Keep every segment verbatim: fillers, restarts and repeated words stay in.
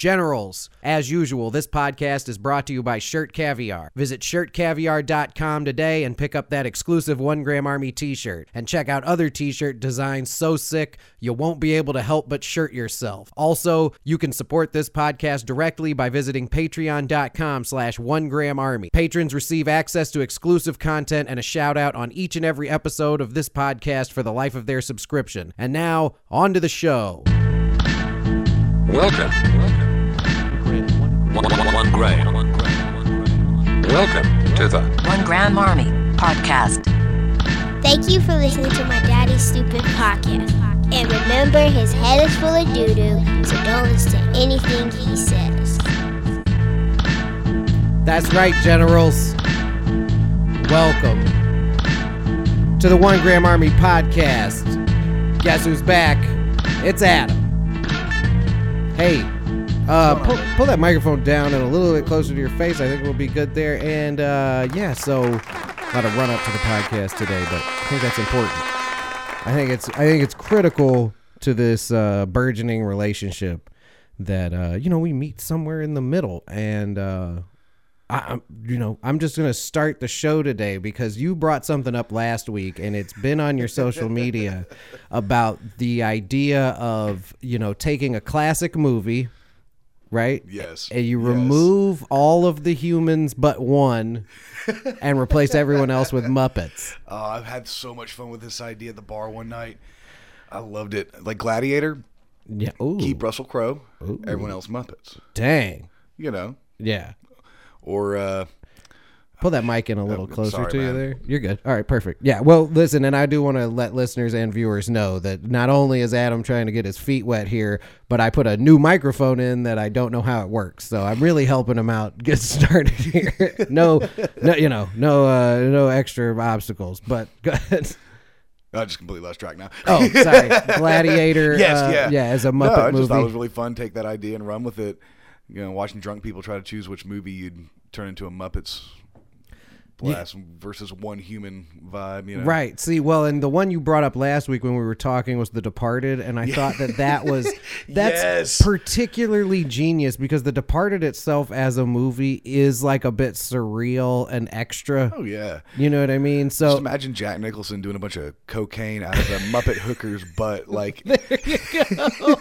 Generals, as usual, this podcast is brought to you by Shirt Caviar. Visit shirt caviar dot com today and pick up that exclusive One Gram Army t-shirt. And check out other t-shirt designs so sick you won't be able to help but shirt yourself. Also, you can support this podcast directly by visiting patreon dot com slash one gram army. Patrons receive access to exclusive content and a shout out on each and every episode of this podcast for the life of their subscription. And now, on to the show. Welcome. One, one, one gram. Welcome to the One Gram Army podcast. Thank you for listening to my daddy's stupid podcast. And remember, his head is full of doo-doo, so don't listen to anything he says. That's right, generals. Welcome to the One Gram Army podcast. Guess who's back? It's Adam. Hey. Uh, pull, pull that microphone down and a little bit closer to your face. I think we'll be good there. And, uh, yeah, so not a run-up to the podcast today, but I think that's important. I think it's I think it's critical to this uh, burgeoning relationship that, uh, you know, we meet somewhere in the middle. And, uh, I, I'm, you know, I'm just going to start the show today because you brought something up last week, and it's been on your social media about the idea of, you know, taking a classic movie, right? Yes. And you remove yes. all of the humans but one and replace everyone else with Muppets. Oh, uh, I've had so much fun with this idea at the bar one night. I loved it. Like Gladiator. Yeah. Ooh. Keep Russell Crowe. Ooh. Everyone else Muppets. Dang. You know. Yeah. Or uh pull that mic in a little closer sorry, to man. You there. You're good. All right, perfect. Yeah, well, listen, and I do want to let listeners and viewers know that not only is Adam trying to get his feet wet here, but I put a new microphone in that I don't know how it works. So I'm really helping him out get started here. no, no, you know, no uh, no extra obstacles, but go ahead. I just completely lost track now. Oh, sorry. Gladiator. Yes, uh, yeah. Yeah, as a Muppet no, I just movie. Thought it was really fun. Take that idea and run with it. You know, watching drunk people try to choose which movie you'd turn into a Muppets blast versus one human vibe, you know. Right. See, well, and the one you brought up last week when we were talking was The Departed, and I yeah. thought that that was that's yes. particularly genius because The Departed itself as a movie is like a bit surreal and extra. Oh yeah, you know what I mean. So just imagine Jack Nicholson doing a bunch of cocaine out of a Muppet hooker's butt, like. There you go.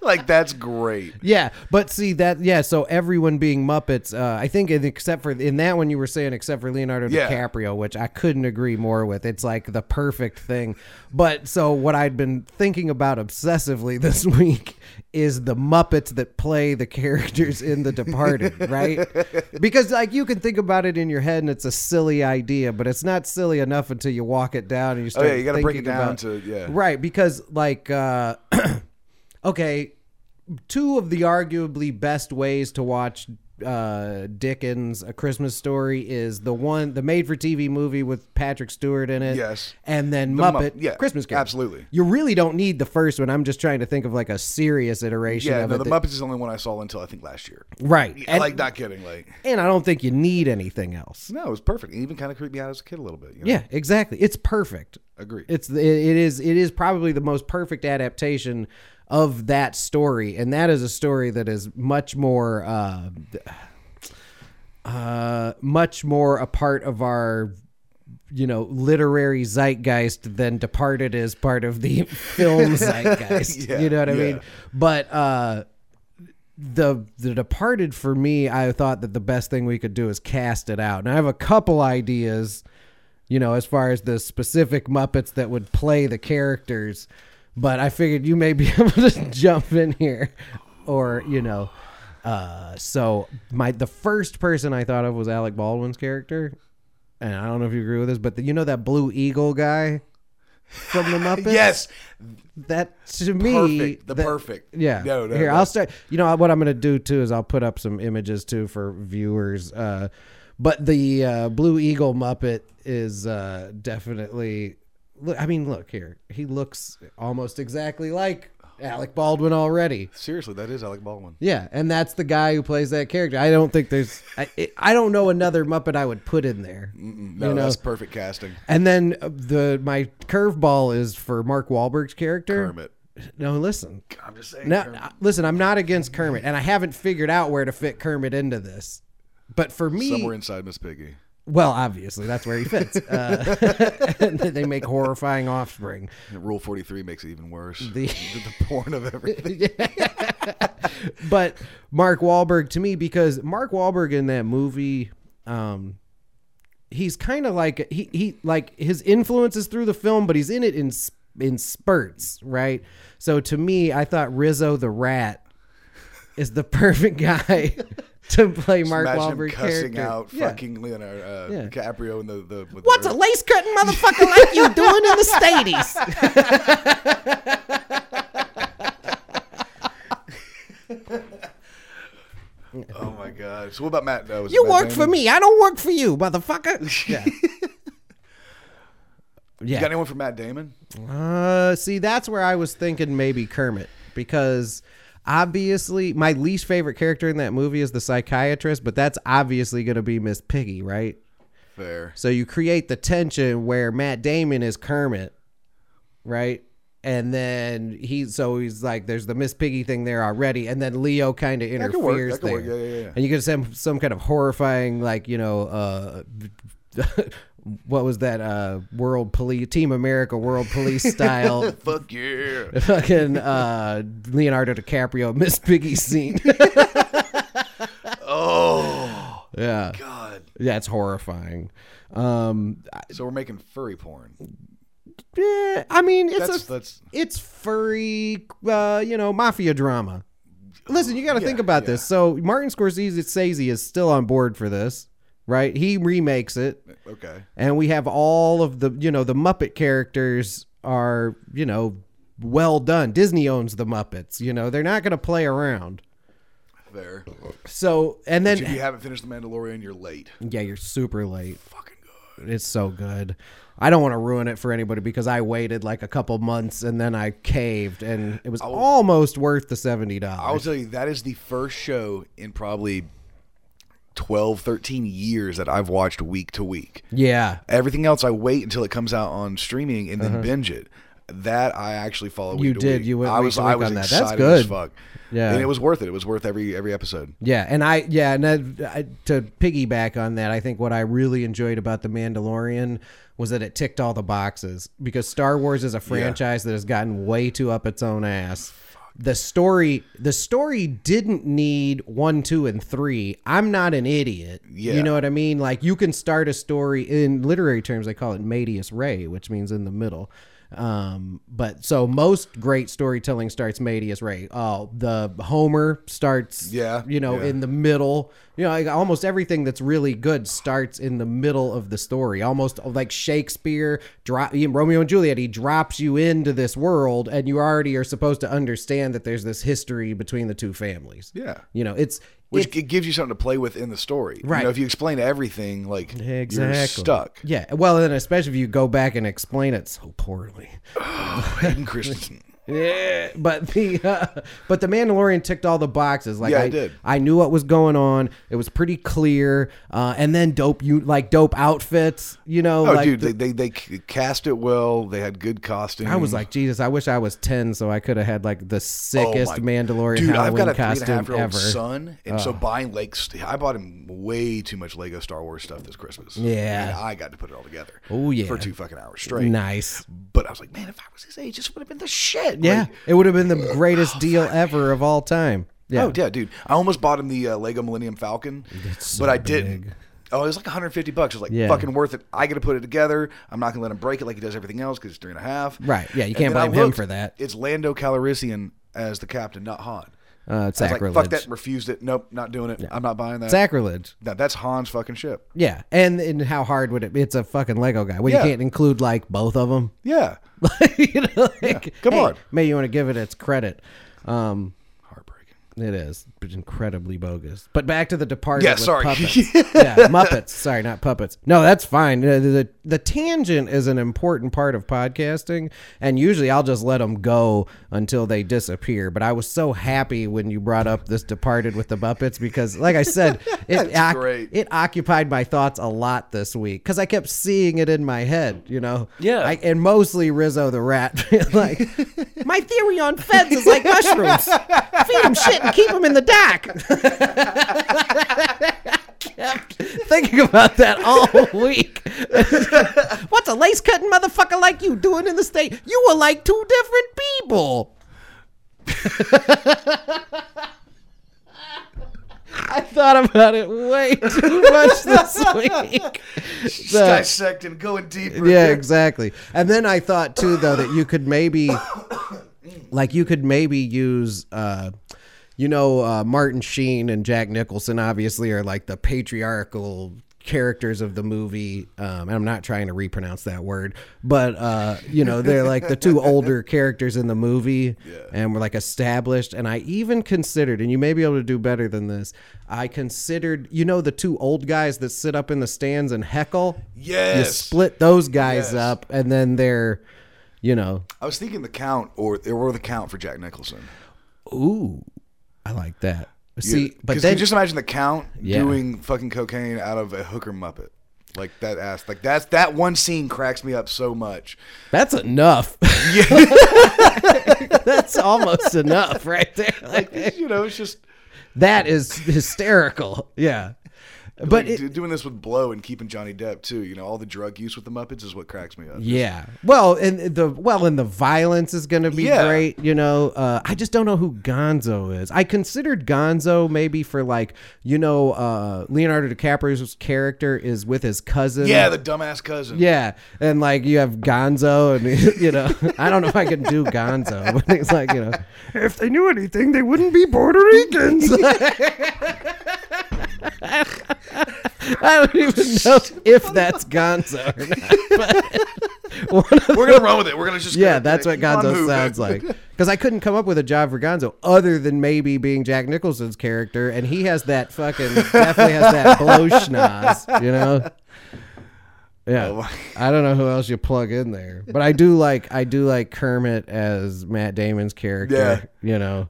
Like, that's great. Yeah, but see, that, yeah, so everyone being Muppets, uh, I think, except for, in that one you were saying, except for Leonardo yeah. DiCaprio, which I couldn't agree more with. It's like the perfect thing. But, so, what I'd been thinking about obsessively this week is the Muppets that play the characters in The Departed, right? Because, like, you can think about it in your head, and it's a silly idea, but it's not silly enough until you walk it down and you start thinking about... Oh, yeah, you gotta break it down about, to, yeah. Right, because, like, uh, okay... Two of the arguably best ways to watch uh, Dickens' A Christmas Story is the one, the made-for-T V movie with Patrick Stewart in it. Yes. And then the Muppet Mu- yeah, Christmas Carol. Absolutely. You really don't need the first one. I'm just trying to think of like a serious iteration yeah, of no, it. Yeah, the that, Muppets is the only one I saw until I think last year. Right. Yeah, and, like, not kidding. Like, and I don't think you need anything else. No, it was perfect. It even kind of creeped me out as a kid a little bit. You know? Yeah, exactly. It's perfect. Agreed. It's, it, it is, it is probably the most perfect adaptation of that story, and that is a story that is much more uh, uh, much more a part of our, you know, literary zeitgeist than Departed is part of the film zeitgeist. Yeah, you know what I yeah. mean? But uh, the the Departed, for me, I thought that the best thing we could do is cast it out. And I have a couple ideas, you know, as far as the specific Muppets that would play the characters. But I figured you may be able to jump in here, or, you know, uh, so my the first person I thought of was Alec Baldwin's character, and I don't know if you agree with this, but the, you know that Blue Eagle guy from the Muppets? Yes, that to me, perfect. The that, perfect. Yeah, no, no, here no. I'll start. You know what I'm going to do too is I'll put up some images too for viewers. Uh, but the uh, Blue Eagle Muppet is uh, definitely. I mean, look here. He looks almost exactly like Alec Baldwin already. Seriously, that is Alec Baldwin. Yeah, and that's the guy who plays that character. I don't think there's... I, I don't know another Muppet I would put in there. Mm-mm, no, you know? That's perfect casting. And then the my curveball is for Mark Wahlberg's character. Kermit. No, listen. I'm just saying. No, Kermit. Listen, I'm not against Kermit, and I haven't figured out where to fit Kermit into this. But for me, somewhere inside Miss Piggy. Well, obviously, that's where he fits. Uh, and they make horrifying offspring. And Rule forty-three makes it even worse. The, the porn of everything. But Mark Wahlberg, to me, because Mark Wahlberg in that movie, um, he's kind of like he he like his influence is through the film, but he's in it in in spurts, right? So to me, I thought Rizzo the Rat is the perfect guy. To play Mark Wahlberg cussing character. Out yeah. fucking Leonardo uh, yeah. DiCaprio and the, the with what's the, a lace cutting motherfucker like you doing in the Stadies? Oh my god! So what about Matt? Uh, you work for me. I don't work for you, motherfucker. Yeah. Yeah. You got anyone for Matt Damon? Uh, see, that's where I was thinking maybe Kermit because. Obviously, my least favorite character in that movie is the psychiatrist, but that's obviously going to be Miss Piggy, right? Fair. So you create the tension where Matt Damon is Kermit, right? And then he, so he's like, there's the Miss Piggy thing there already, and then Leo kind of interferes there. Yeah, yeah, yeah. And you get some some kind of horrifying, like, you know, uh, what was that? Uh, World Police, Team America World Police style. Fuck yeah. Fucking uh, Leonardo DiCaprio, Miss Piggy scene. Oh. Yeah. God. Yeah, it's horrifying. Um, so we're making furry porn. Yeah, I mean, it's that's, a, that's... it's furry, uh, you know, mafia drama. Listen, you got to yeah, think about yeah. this. So Martin Scorsese is still on board for this. Right, he remakes it. Okay, and we have all of the, you know, the Muppet characters are, you know, well done. Disney owns the Muppets. You know, they're not going to play around. There. So, and then if you haven't finished The Mandalorian, you're late. Yeah, you're super late. Fucking good. It's so good. I don't want to ruin it for anybody because I waited like a couple months and then I caved and it was I'll, almost worth the seventy dollars. I'll tell you, that is the first show in probably twelve, thirteen years that I've watched week to week. Yeah. Everything else, I wait until it comes out on streaming and then uh-huh. binge it. That I actually follow week you to did. Week. You did. You went I was, week to week I was on that. That's good. As fuck. Yeah. And it was worth it. It was worth every every episode. Yeah. And I, yeah, and I, I, to piggyback on that, I think what I really enjoyed about The Mandalorian was that it ticked all the boxes because Star Wars is a franchise yeah. that has gotten way too up its own ass. The story, the story didn't need one, two, and three. I'm not an idiot. Yeah. You know what I mean? Like, you can start a story in literary terms. They call it medias res, which means in the middle. Um, but so most great storytelling starts medias res. Oh, the Homer starts, yeah, you know, yeah. in the middle. You know, like almost everything that's really good starts in the middle of the story. Almost like Shakespeare, drop, Romeo and Juliet, he drops you into this world and you already are supposed to understand that there's this history between the two families. Yeah. You know, it's... Which it's, it gives you something to play with in the story. Right. You know, if you explain everything, like, exactly. you're stuck. Yeah. Well, and especially if you go back and explain it so poorly. Oh, Hayden Christensen. Yeah, but the uh, but the Mandalorian ticked all the boxes. Like yeah, I, I did. I knew what was going on. It was pretty clear. Uh, and then dope you like dope outfits. You know, oh like dude, the, they, they they cast it well. They had good costume. I was like, Jesus, I wish I was ten so I could have had like the sickest oh Mandalorian dude, Halloween I've got a costume and a half year old ever. Son, and uh. so buying Legos, I bought him way too much Lego Star Wars stuff this Christmas. Yeah, and I got to put it all together. Oh yeah, for two fucking hours straight. Nice. But I was like, man, if I was his age, this would have been the shit. Yeah, like, it would have been the greatest oh, deal ever of all time. Yeah. Oh, yeah, dude. I almost bought him the uh, Lego Millennium Falcon, so but I big. didn't. Oh, it was like one hundred fifty bucks. It was like yeah. fucking worth it. I got to put it together. I'm not going to let him break it like he does everything else because it's three and a half. Right. Yeah, you can't blame looked, him for that. It's Lando Calrissian as the captain, not Han. Uh, it's sacrilege. I was like, fuck that, refused it. Nope, not doing it. Yeah. I'm not buying that. Sacrilege. No, that's Han's fucking ship. Yeah, and and how hard would it be? It's a fucking Lego guy. Well, yeah. You can't include, like, both of them. Yeah. you know, like, yeah. Come hey, on. Maybe you want to give it its credit. Um, Heartbreaking. It is incredibly bogus. But back to The Departed. Yeah, with sorry. Puppets. Yeah, Muppets. Sorry, not puppets. No, that's fine. The, the, the tangent is an important part of podcasting, and usually I'll just let them go until they disappear. But I was so happy when you brought up this Departed with the Muppets because, like I said, it o- it occupied my thoughts a lot this week because I kept seeing it in my head, you know? Yeah. I, and mostly Rizzo the Rat. Like, my theory on feds is like mushrooms. Feed them shit. Keep him in the dock. Kept thinking about that all week. What's a lace cutting motherfucker like you doing in the state? You were like two different people. I thought about it way too much this week. She's so, dissecting, going deeper. Yeah, exactly. And then I thought too, though, that you could maybe, like, you could maybe use. Uh, You know, uh, Martin Sheen and Jack Nicholson obviously are like the patriarchal characters of the movie. Um, and I'm not trying to repronounce that word, but, uh, you know, they're like the two older characters in the movie yeah. and were like established. And I even considered, and you may be able to do better than this. I considered, you know, the two old guys that sit up in the stands and heckle. Yes. You split those guys yes. up and then they're, you know, I was thinking the count or, or the count for Jack Nicholson. Ooh. I like that. See, yeah. but then, can you just imagine the count yeah. doing fucking cocaine out of a hooker Muppet, like that ass, like that's that one scene cracks me up so much. That's enough. Yeah. That's almost enough right there. Like, like you know, it's just that is hysterical. Yeah. But like, it, doing this with Blow and keeping Johnny Depp too, you know, all the drug use with the Muppets is what cracks me up. Yeah, well, and the well, and the violence is going to be yeah. great, you know. Uh, I just don't know who Gonzo is. I considered Gonzo maybe for like, you know, uh, Leonardo DiCaprio's character is with his cousin. Yeah, the dumbass cousin. Yeah, and like you have Gonzo, and you know, I don't know if I can do Gonzo, but it's like you know, if they knew anything, they wouldn't be Puerto Ricans. I don't even know if that's Gonzo or not. We're going to run with it. We're going to just... Yeah, that's what Gonzo sounds like. Because I couldn't come up with a job for Gonzo other than maybe being Jack Nicholson's character. And he has that fucking... definitely has that blow schnoz, you know? Yeah. Oh I don't know who else you plug in there. But I do like I do like Kermit as Matt Damon's character, yeah. you know?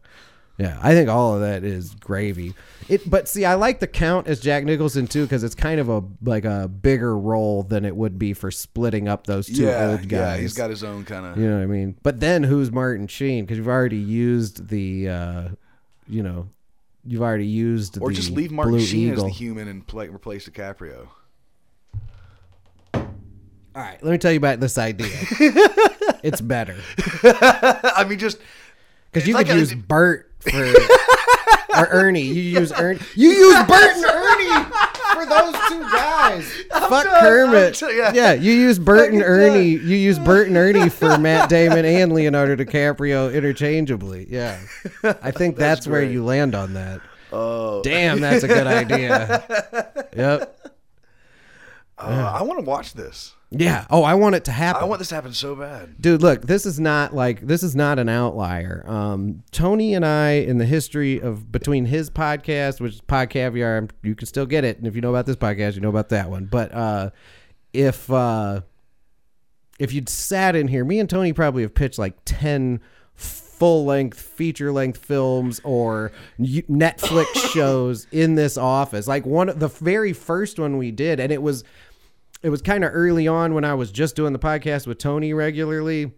Yeah, I think all of that is gravy. It, but see, I like the count as Jack Nicholson too because it's kind of a like a bigger role than it would be for splitting up those two yeah, old guys. Yeah, he's got his own kind of. You know what I mean? But then who's Martin Sheen? Because you've already used the, uh, you know, you've already used. Or the just leave Martin Blue Sheen Eagle. As the human and play, replace DiCaprio. All right, let me tell you about this idea. It's better. I mean, just because you could like use a, Bert. For, or Ernie, you use Ernie. You use Bert and Ernie for those two guys. I'm Fuck done, Kermit. T- yeah. yeah, you use Bert and Ernie. Done. You use Bert and Ernie for Matt Damon and Leonardo DiCaprio interchangeably. Yeah, I think that's, that's where you land on that. Oh, damn, that's a good idea. Yep. Uh, yeah. I want to watch this. Yeah. Oh, I want it to happen. I want this to happen so bad. Dude, look, this is not like this is not an outlier. Um, Tony and I, in the history of between his podcast, which is Pod Caviar, you can still get it. And if you know about this podcast, you know about that one. But uh, if uh, if you'd sat in here, me and Tony probably have pitched like ten full-length, feature-length films or Netflix shows in this office. Like one of the very first one we did, and it was... It was kind of early on when I was just doing the podcast with Tony regularly,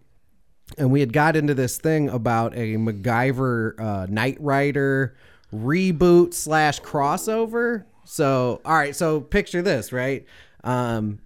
and we had got into this thing about a MacGyver uh, Knight Rider reboot slash crossover. So, all right, so picture this, right? Um,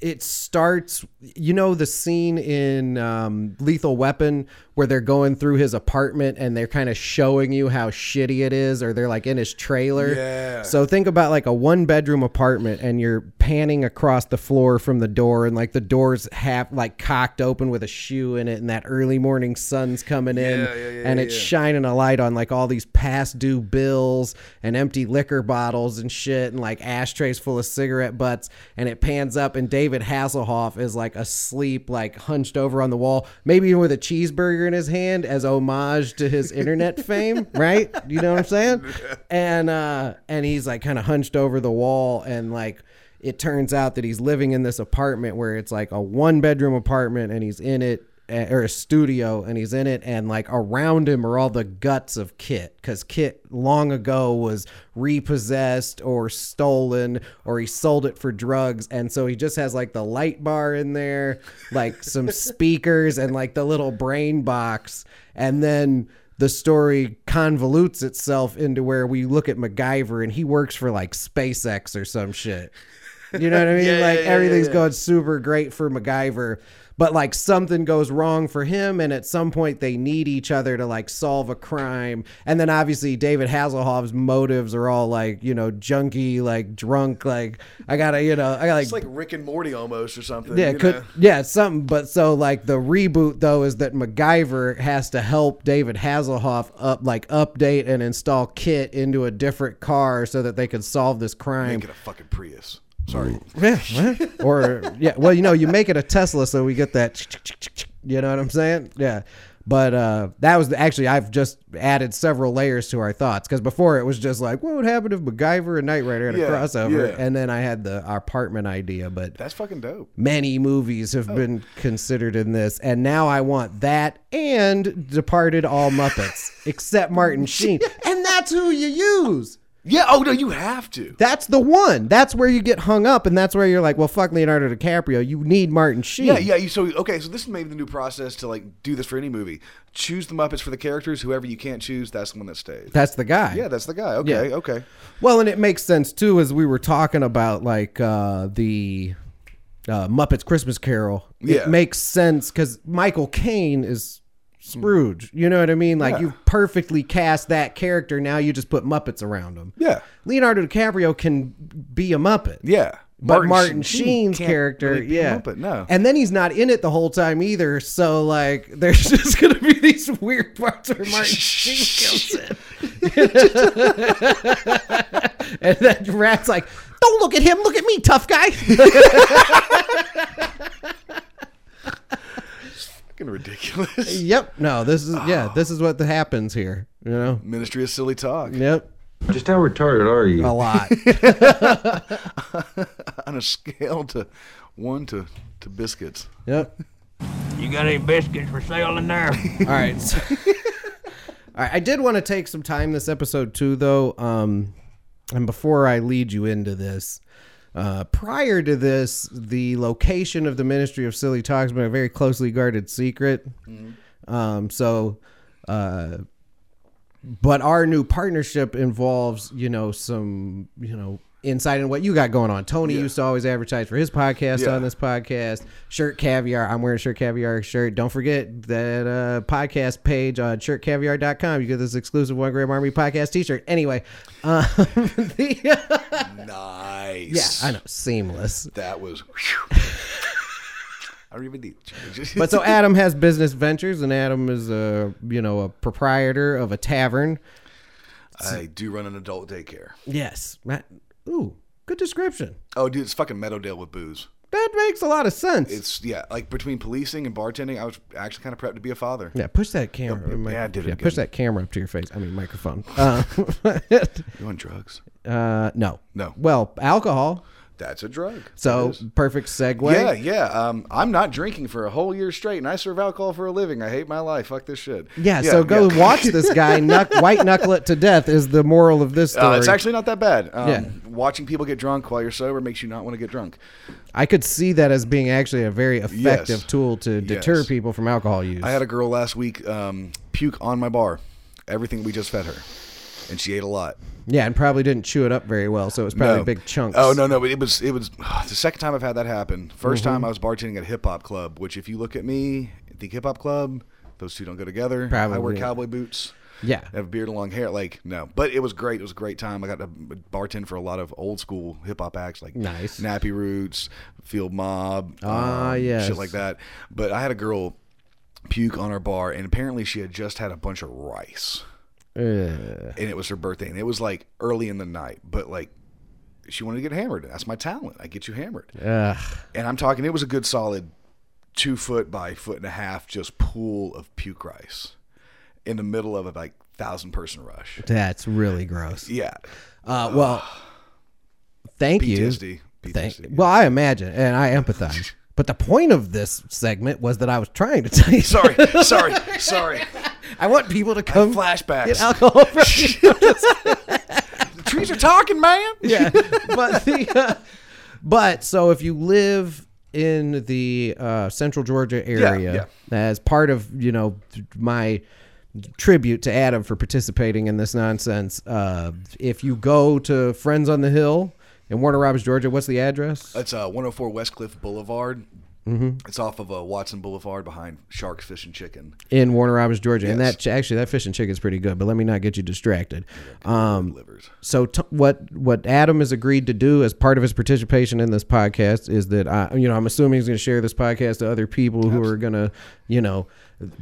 it starts, you know, the scene in um, Lethal Weapon where they're going through his apartment and they're kind of showing you how shitty it is, or they're like in his trailer. Yeah. So think about like a one bedroom apartment and you're panning across the floor from the door and like the door's half like cocked open with a shoe in it and that early morning sun's coming in yeah, yeah, yeah, and yeah, it's yeah. shining a light on like all these past due bills and empty liquor bottles and shit and like ashtrays full of cigarette butts, and it pans up and David Hasselhoff is like asleep, like hunched over on the wall, maybe even with a cheeseburger in his hand as homage to his internet fame, right? You know what I'm saying? And uh, and he's like kind of hunched over the wall, and like it turns out that he's living in this apartment where it's like a one bedroom apartment, and he's in it, or a studio, and he's in it, and like around him are all the guts of Kit, because Kit long ago was repossessed or stolen, or he sold it for drugs, and so he just has like the light bar in there, like some speakers, and like the little brain box. And then the story convolutes itself into where we look at MacGyver, and he works for like SpaceX or some shit. You know what I mean? yeah, like yeah, everything's yeah, yeah. going super great for MacGyver, but like something goes wrong for him, and at some point they need each other to like solve a crime. And then obviously David Hasselhoff's motives are all like, you know, junky, like drunk, like I gotta, you know, I gotta, like, it's like Rick and Morty almost or something. Yeah, you could, know? yeah, something. But so like the reboot though is that MacGyver has to help David Hasselhoff up, like update and install Kit into a different car so that they can solve this crime. You can get a fucking Prius. Sorry. Yeah, well, or yeah. Well, you know, you make it a Tesla, so we get that. You know what I'm saying? Yeah. But uh, that was the, actually, I've just added several layers to our thoughts, because before it was just like, what would happen if MacGyver and Knight Rider had yeah, a crossover? Yeah. And then I had the our apartment idea, but that's fucking dope. Many movies have oh. been considered in this, and now I want that and Departed all Muppets except Martin Sheen, and that's who you use. Yeah, oh, no, you have to. That's the one. That's where you get hung up, and that's where you're like, well, fuck Leonardo DiCaprio. You need Martin Sheen. Yeah, yeah. So, okay, so this is maybe the new process to, like, do this for any movie. Choose the Muppets for the characters. Whoever you can't choose, that's the one that stays. That's the guy. Yeah, that's the guy. Okay, yeah. okay. Well, and it makes sense, too, as we were talking about, like, uh, the uh, Muppets Christmas Carol. Yeah. It makes sense, because Michael Caine is... Scrooge, you know what I mean? Like yeah. you've perfectly cast that character. Now you just put Muppets around him. Yeah. Leonardo DiCaprio can be a Muppet. Yeah. But Martin, Martin Sheen's character, really yeah. Muppet, no. And then he's not in it the whole time either. So like, there's just gonna be these weird parts where Martin Sheen kills it. And then Rat's like, "Don't look at him. Look at me, tough guy." Ridiculous. Yep. No, this is, oh. yeah, this is what happens here. You know, Ministry of Silly Talk. Yep. Just how retarded are you? A lot. On a scale to one to, to biscuits. Yep. You got any biscuits for sale in there? All right. So, all right. I did want to take some time this episode too, though. Um, and before I lead you into this, Uh, prior to this, the location of the Ministry of Silly Talk has been a very closely guarded secret. Mm-hmm. Um, so, uh, but our new partnership involves, you know, some, you know, insight in what you got going on. Tony yeah. used to always advertise for his podcast yeah. on this podcast. Shirt Caviar. I'm wearing a Shirt Caviar shirt. Don't forget that uh, podcast page on shirt caviar dot com. You get this exclusive One Gram Army podcast t-shirt. Anyway. Um, the, uh, nice. Yeah, I know. Seamless. That was... But so Adam has business ventures, and Adam is a, you know, a proprietor of a tavern. I do run an adult daycare. Yes. Right. Ooh, good description. Oh, dude, it's fucking Meadowdale with booze. That makes a lot of sense. It's, yeah, like between policing and bartending, I was actually kind of prepped to be a father. Yeah, push that camera. Yeah, my, yeah I did it. Yeah, push that camera up to your face. I mean, microphone. Uh, you on drugs? Uh, no. No. Well, alcohol. That's a drug. So, perfect segue. Yeah, yeah. Um, I'm not drinking for a whole year straight, and I serve alcohol for a living. I hate my life. Fuck this shit. Yeah, yeah so go yeah. watch this guy knuck, white knuckle it to death is the moral of this story. Uh, it's actually not that bad. Um, yeah. Watching people get drunk while you're sober makes you not want to get drunk. I could see that as being actually a very effective yes. tool to deter yes. people from alcohol use. I had a girl last week um, puke on my bar. Everything we just fed her. And she ate a lot. Yeah, and probably didn't chew it up very well, so it was probably no. big chunks. Oh, no, no, but it was it was oh, the second time I've had that happen. First mm-hmm. time I was bartending at a hip-hop club, which if you look at me, at the hip-hop club, those two don't go together. Probably. I wear cowboy boots. Yeah. I have a beard and long hair. Like, no. But it was great. It was a great time. I got to bartend for a lot of old-school hip-hop acts, like nice. Nappy Roots, Field Mob, ah, um, yes. shit like that. But I had a girl puke on her bar, and apparently she had just had a bunch of rice. Uh. And it was her birthday, and it was like early in the night, but like she wanted to get hammered. That's my talent. I get you hammered. Ugh. And I'm talking, it was a good solid two foot by foot and a half just pool of puke rice in the middle of a like thousand person rush. That's really gross. Yeah. Uh, well, thank P T S D. you. P T S D. Thank, yeah. Well, I imagine, and I empathize. But the point of this segment was that I was trying to tell you. Sorry, sorry, sorry. I want people to come. Flashbacks. Get alcohol. The trees are talking, man. Yeah. But the, uh, but so if you live in the uh, central Georgia area, yeah, yeah. as part of, you know, my tribute to Adam for participating in this nonsense, uh, if you go to Friends on the Hill in Warner Robins, Georgia, what's the address? It's uh, one oh four West Cliff Boulevard. Mm-hmm. It's off of uh, Watson Boulevard behind Shark's Fish and Chicken. In Warner Robins, Georgia. Yes. And that actually, that fish and chicken is pretty good, but let me not get you distracted. Um, so t- what what Adam has agreed to do as part of his participation in this podcast is that, I, you know, I'm assuming he's going to share this podcast to other people Absolutely. Who are going to, you know,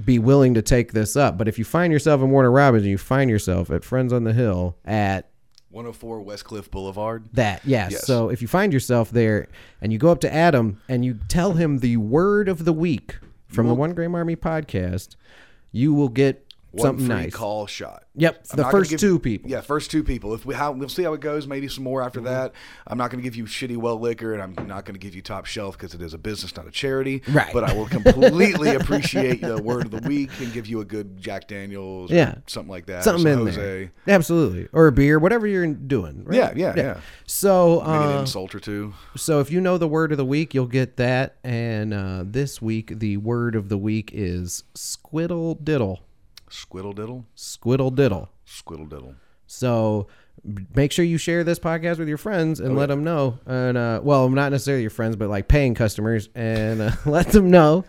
be willing to take this up. But if you find yourself in Warner Robins and you find yourself at Friends on the Hill at one oh four West Cliff Boulevard. That, yes. yes. So if you find yourself there and you go up to Adam and you tell him the word of the week from the One Gram Army podcast, you will get one something free nice. Call shot. Yep. I'm the first give, two people. Yeah, first two people. If we how we'll see how it goes, maybe some more after mm-hmm. that. I'm not going to give you shitty well liquor, and I'm not going to give you top shelf because it is a business, not a charity. Right. But I will completely appreciate the word of the week and give you a good Jack Daniels or yeah. something like that. Something in Jose. There. Absolutely. Or a beer, whatever you're doing. Right? Yeah, yeah, yeah, yeah. So maybe uh, an insult or two. So if you know the word of the week, you'll get that. And uh, this week, the word of the week is squiddle diddle. Squiddle diddle? Squiddle diddle. Squiddle diddle. So make sure you share this podcast with your friends and oh, let yeah. them know. And uh, well, not necessarily your friends, but like paying customers, and uh, let them know.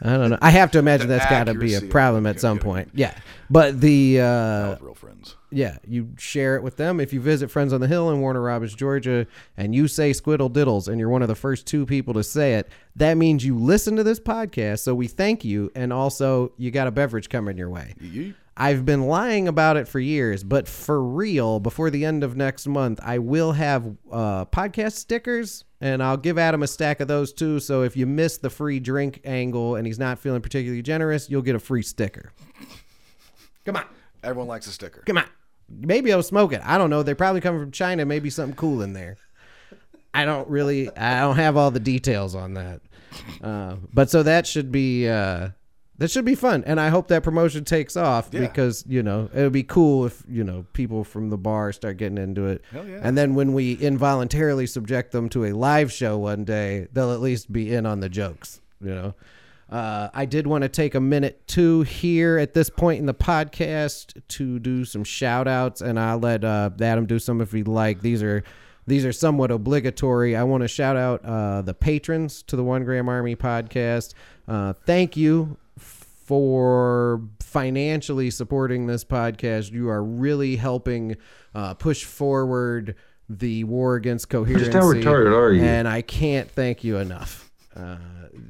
I don't know. I have to imagine the that's got to be a problem at some point. It. Yeah. But the... Uh, real friends. Yeah. You share it with them. If you visit Friends on the Hill in Warner Robins, Georgia, and you say squiddle diddles and you're one of the first two people to say it, that means you listen to this podcast. So we thank you. And also, you got a beverage coming your way. Mm-hmm. I've been lying about it for years, but for real, before the end of next month, I will have uh, podcast stickers, and I'll give Adam a stack of those too. So if you miss the free drink angle and he's not feeling particularly generous, you'll get a free sticker. Come on. Everyone likes a sticker. Come on. Maybe I'll smoke it. I don't know. They probably come from China. Maybe something cool in there. I don't really, I don't have all the details on that. Uh, but so that should be... Uh, That should be fun, and I hope that promotion takes off yeah. because, you know, it would be cool if, you know, people from the bar start getting into it. Hell yeah. And then when we involuntarily subject them to a live show one day, they'll at least be in on the jokes, you know. Uh, I did want to take a minute, too, here at this point in the podcast to do some shout-outs, and I'll let uh, Adam do some if he'd like. These are... These are somewhat obligatory. I want to shout out uh, the patrons to the One Gram Army podcast. Uh, thank you for financially supporting this podcast. You are really helping uh, push forward the war against coherency. Just how retarded are you? And I can't thank you enough. Uh,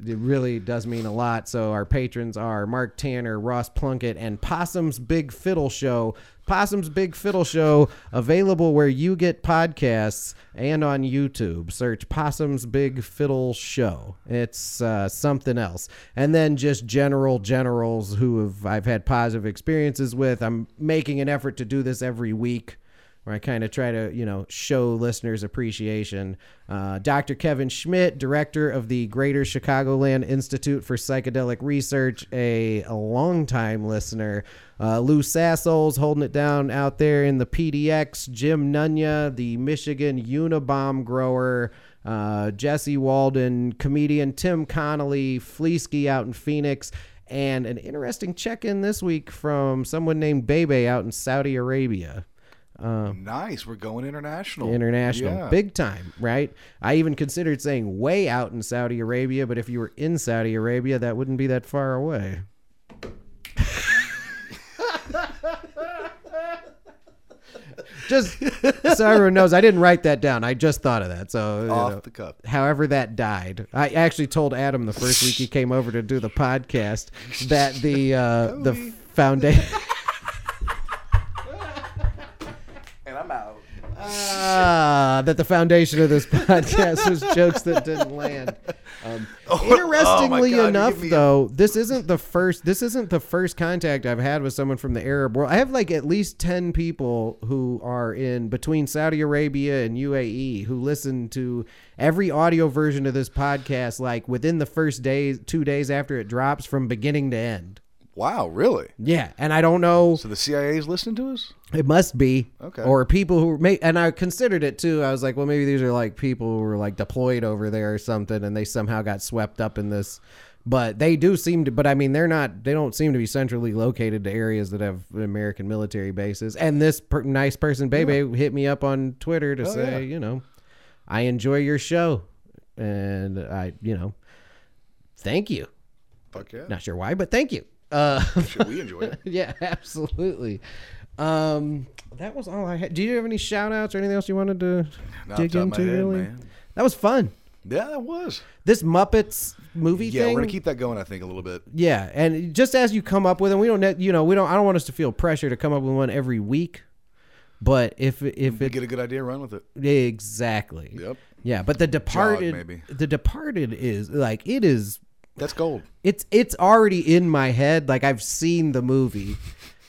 it really does mean a lot. So our patrons are Mark Tanner, Ross Plunkett, and Possum's Big Fiddle Show. Possum's Big Fiddle Show, available where you get podcasts and on YouTube. Search Possum's Big Fiddle Show. It's uh, something else. And then just general generals who have, I've had positive experiences with. I'm making an effort to do this every week, where I kind of try to, you know, show listeners appreciation. Uh, Doctor Kevin Schmidt, director of the Greater Chicagoland Institute for Psychedelic Research, a, a longtime listener. Uh, Lou Sassoles holding it down out there in the P D X. Jim Nunya, the Michigan Unabomb grower. Uh, Jesse Walden, comedian Tim Connolly, Fleesky out in Phoenix. And an interesting check-in this week from someone named Bebe out in Saudi Arabia. Um, nice. We're going international. International. Yeah. Big time, right? I even considered saying way out in Saudi Arabia, but if you were in Saudi Arabia, that wouldn't be that far away. Just so everyone knows, I didn't write that down. I just thought of that. So off you know, the cuff. However that died. I actually told Adam the first week he came over to do the podcast that the uh, the foundation... I'm out. Ah, that the foundation of this podcast was jokes that didn't land. Um, oh, interestingly oh God, enough, though, a- this isn't the first. This isn't the first contact I've had with someone from the Arab world. I have like at least ten people who are in between Saudi Arabia and U A E who listen to every audio version of this podcast, like within the first day, two days after it drops, from beginning to end. Wow, really? Yeah, and I don't know. So the C I A is listening to us? It must be. Okay. Or people who may, and I considered it too. I was like, well, maybe these are like people who were like deployed over there or something, and they somehow got swept up in this. But they do seem to. But I mean, they're not. They don't seem to be centrally located to areas that have American military bases. And this per, nice person, Bebe, yeah. hit me up on Twitter to oh, say, yeah. you know, I enjoy your show, and I, you know, thank you. Fuck yeah. Not sure why, but thank you. Uh, sure, we enjoy it. Yeah, absolutely. Um, that was all I had. Do you have any shout outs or anything else you wanted to Not dig into? Head, really, man. That was fun. Yeah, that was. This Muppets movie yeah, thing. Yeah, we're gonna keep that going, I think, a little bit. Yeah, and just as you come up with them, we don't, you know, we don't. I don't want us to feel pressure to come up with one every week. But if if you it, get a good idea, run with it. Exactly. Yep. Yeah, but the Departed, Jog, maybe. The Departed is like it is. That's gold. It's it's already in my head. Like I've seen the movie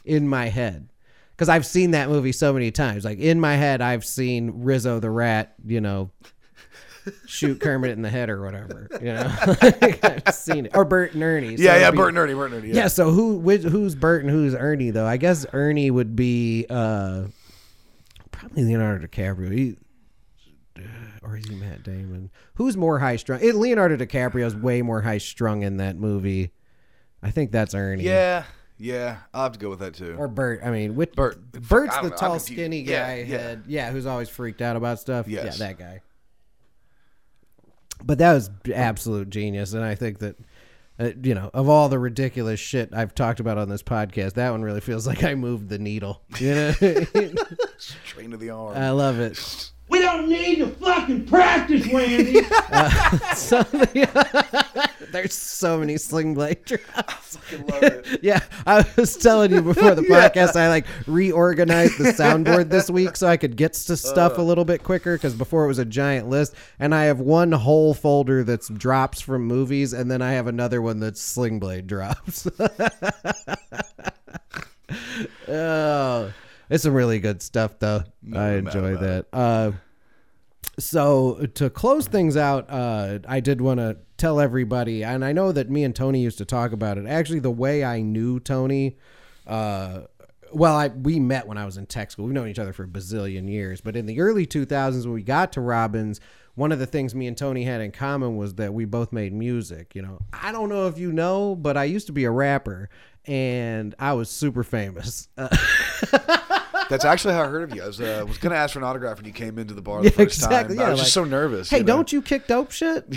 in my head because I've seen that movie so many times. Like in my head, I've seen Rizzo the Rat, you know, shoot Kermit in the head or whatever. You know, like I've seen it. Or Bert and Ernie. So yeah, yeah, be, Bert and Ernie, Bert and Ernie. Yeah. yeah so who which, who's Bert and who's Ernie though? I guess Ernie would be uh, probably Leonardo DiCaprio. He, Or is he Matt Damon? Who's more high strung? It, Leonardo DiCaprio's way more high strung in that movie. I think that's Ernie. Yeah, yeah, I'll have to go with that too. Or Bert. I mean, with Bert. Bert's the know, tall, skinny guy. Yeah, head. Yeah. yeah, who's always freaked out about stuff. Yes. Yeah, that guy. But that was absolute genius, and I think that uh, you know, of all the ridiculous shit I've talked about on this podcast, that one really feels like I moved the needle. You know, straight to the arm. I love it. We don't need to fucking practice, Wendy. uh, so the, there's so many Sling Blade drops. I fucking love it. Yeah, I was telling you before the podcast, yeah. I like reorganized the soundboard this week so I could get to stuff uh. a little bit quicker because before it was a giant list. And I have one whole folder that's drops from movies, and then I have another one that's Sling Blade drops. Oh. It's some really good stuff, though. No, I enjoy that. Uh, so to close things out, uh, I did want to tell everybody, and I know that me and Tony used to talk about it. Actually, the way I knew Tony, uh, well, I we met when I was in tech school. We've known each other for a bazillion years. But in the early two thousands, when we got to Robins, one of the things me and Tony had in common was that we both made music. You know, I don't know if you know, but I used to be a rapper, and I was super famous. Uh, That's actually how I heard of you. I was, uh, was going to ask for an autograph when you came into the bar the yeah, first exactly, time. Yeah, I was like, just so nervous. Hey, you know? Don't you kick dope shit?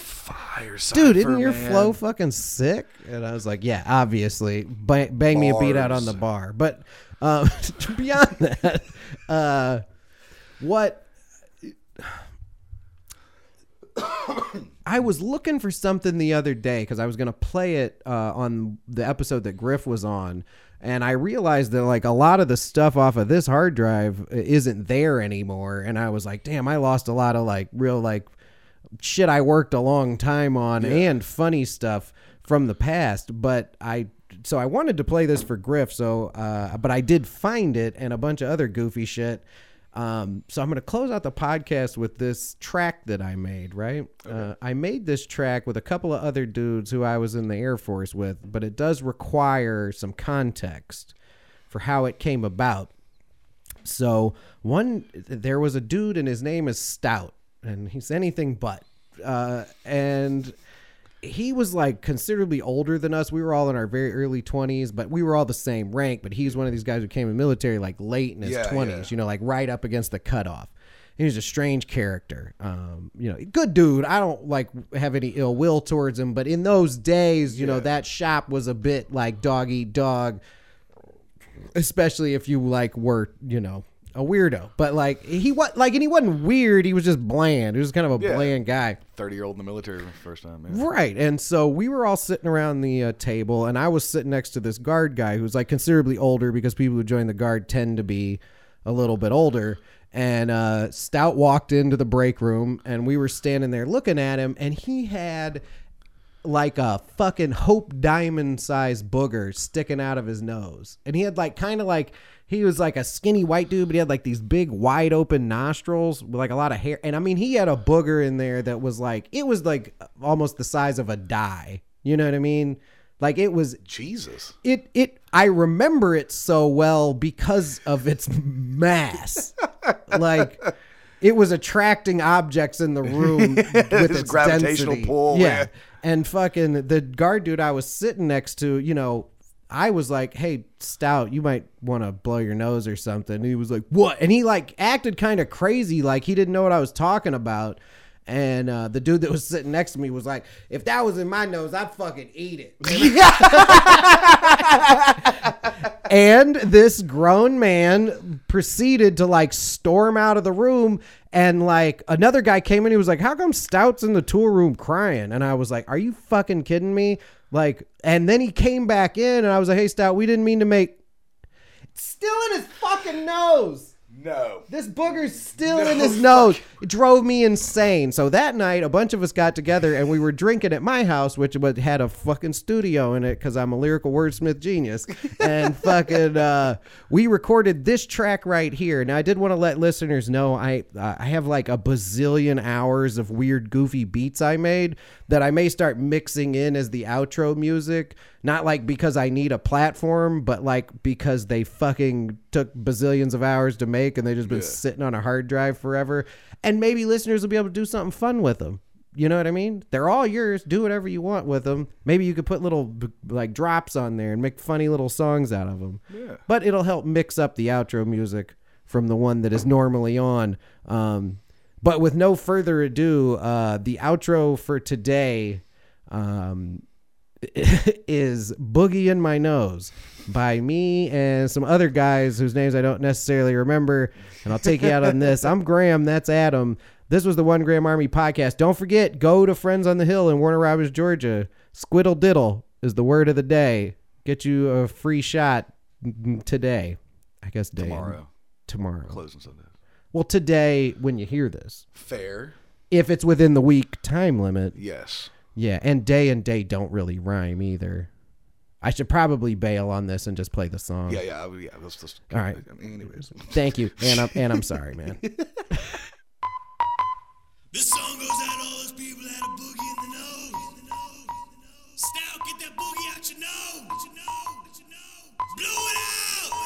Fire, dude, isn't your man. Flow fucking sick? And I was like, yeah, obviously. Ba- bang Bars. Me a beat out on the bar. But uh, beyond that, uh, what... I was looking for something the other day because I was going to play it uh, on the episode that Griff was on. And I realized that like a lot of the stuff off of this hard drive isn't there anymore. And I was like, damn, I lost a lot of like real like shit I worked a long time on yeah. and funny stuff from the past. But I so I wanted to play this for Griff. So uh, but I did find it and a bunch of other goofy shit. Um, so I'm going to close out the podcast with this track that I made, right? Okay. Uh, I made this track with a couple of other dudes who I was in the Air Force with, but it does require some context for how it came about. So one, there was a dude and his name is Stout and he's anything but, uh, and he was like considerably older than us. We were all in our very early twenties, but we were all the same rank. But he's one of these guys who came in the military like late in his yeah, twenties, yeah. you know, like right up against the cutoff. He was a strange character. Um, you know, good dude. I don't like have any ill will towards him. But in those days, you yeah. know, that shop was a bit like dog eat dog, especially if you like were, you know, a weirdo, but like he was like, and he wasn't weird. He was just bland. He was kind of a yeah. bland guy. thirty year old in the military first time. Yeah. Right. And so we were all sitting around the uh, table, and I was sitting next to this guard guy who's like considerably older, because people who join the guard tend to be a little bit older. And uh, Stout walked into the break room, and we were standing there looking at him, and he had like a fucking Hope Diamond sized booger sticking out of his nose. And he had like kind of like, he was like a skinny white dude, but he had like these big wide open nostrils with like a lot of hair. And I mean, he had a booger in there that was like, it was like almost the size of a dye. You know what I mean? Like it was Jesus. It, it, I remember it so well because of its mass. Like, it was attracting objects in the room with its gravitational density. pull. Yeah. Man. And fucking the guard dude I was sitting next to, you know, I was like, hey, Stout, you might want to blow your nose or something. And he was like, what? And he like acted kind of crazy, like he didn't know what I was talking about. And uh, the dude that was sitting next to me was like, if that was in my nose, I'd fucking eat it. And this grown man proceeded to like storm out of the room. And like another guy came in. He was like, how come Stout's in the tool room crying? And I was like, are you fucking kidding me? Like, and then he came back in, and I was like, hey, Stout, we didn't mean to make. It's still in his fucking nose. No. This booger's still no, in his nose. Fuck. It drove me insane. So that night, a bunch of us got together, and we were drinking at my house, which had a fucking studio in it, because I'm a lyrical wordsmith genius. And fucking, uh, we recorded this track right here. Now, I did want to let listeners know I uh, I have like a bazillion hours of weird, goofy beats I made that I may start mixing in as the outro music. Not like because I need a platform, but like because they fucking took bazillions of hours to make, and they just been yeah. sitting on a hard drive forever. And maybe listeners will be able to do something fun with them. You know what I mean? They're all yours. Do whatever you want with them. Maybe you could put little like drops on there and make funny little songs out of them. Yeah. But it'll help mix up the outro music from the one that is normally on. Um, but with no further ado, uh, the outro for today um, is Boogie in My Nose by me and some other guys whose names I don't necessarily remember. And I'll take you out on this. I'm Graham. That's Adam. This was the One Gram Army podcast. Don't forget, go to Friends on the Hill in Warner Robins, Georgia. Squiddle diddle is the word of the day. Get you a free shot today. I guess day. Tomorrow. Tomorrow. Closing Sunday. Well, today when you hear this. Fair. If it's within the week time limit. Yes. Yeah, and day and day don't really rhyme either. I should probably bail on this and just play the song. Yeah, yeah, yeah. Let's just. All right. Anyways. Thank you, and I'm and I'm sorry, man. This song goes out to all those people that had a boogie in the nose. Stout, get that boogie out your nose. Blow it out. Boogie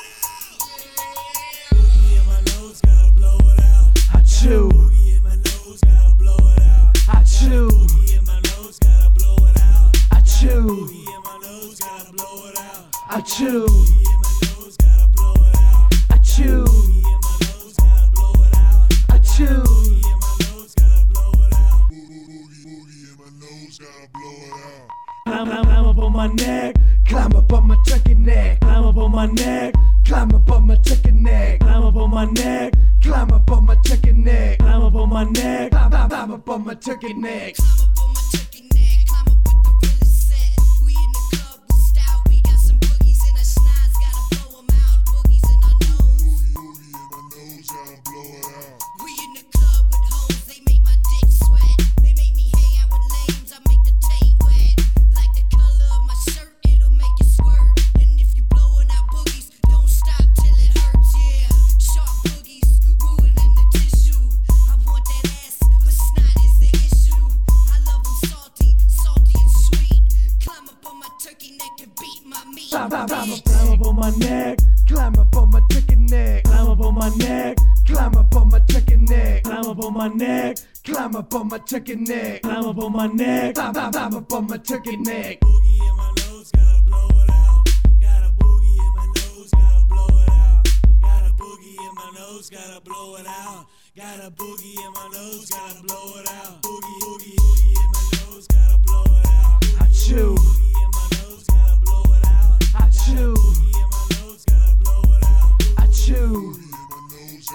in my nose, gotta blow it out. I chew. Boogie in my nose, gotta blow it out. I chew. Boogie in my nose, gotta blow it out. I chew. Gotta blow it out. I chew. Gotta blow it out. I chew. Gotta blow it out. I chew. Gotta blow it out. Gotta blow it out. Climb, climb, climb up on my neck. Climb up on my chicken neck. Climb up on my neck. Climb up on my chicken neck. Climb up on my neck. Climb up on my chicken neck. Climb up on my neck. Climb up on my chicken neck. Chicken neck, climb up on my neck, climb, climb, climb up on my chicken neck. Boogie in my nose, gotta blow it out. Got a boogie in my nose, gotta blow it out. Got a boogie in my nose, gotta blow it out. Got a boogie in my nose, gotta blow it out. Boogie, boogie, boogie in my nose, gotta blow it out. I chew. Boogie in my nose, gotta blow it out. I chew. Boogie in my nose, gotta blow it out. I chew. Boogie in my nose,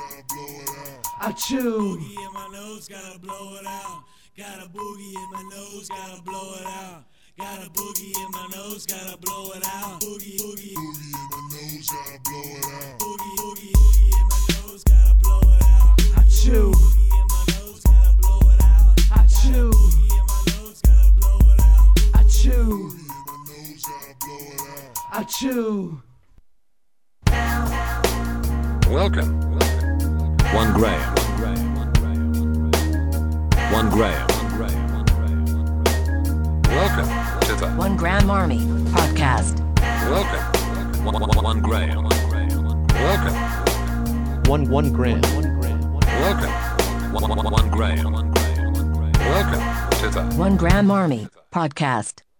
achoo. Boogie in my nose, gotta blow it out. Got a boogie in my nose, gotta blow it out. Got a boogie in my nose, gotta blow it out. Boogie, boogie, boogie in my nose, gotta blow it out. Boogie, boogie, boogie in my nose, gotta blow it out. Achoo. Boogie in my nose, gotta blow it out. Achoo. Boogie in my nose, gotta blow it out. Achoo. Boogie in my nose, gotta blow it out. Achoo. Welcome. One Gram. One Gram. Welcome to the One Gram Army podcast. Welcome. One, one, one Gram. Welcome. One One Gram. Welcome. One One Gram. Welcome to the One Gram Army podcast.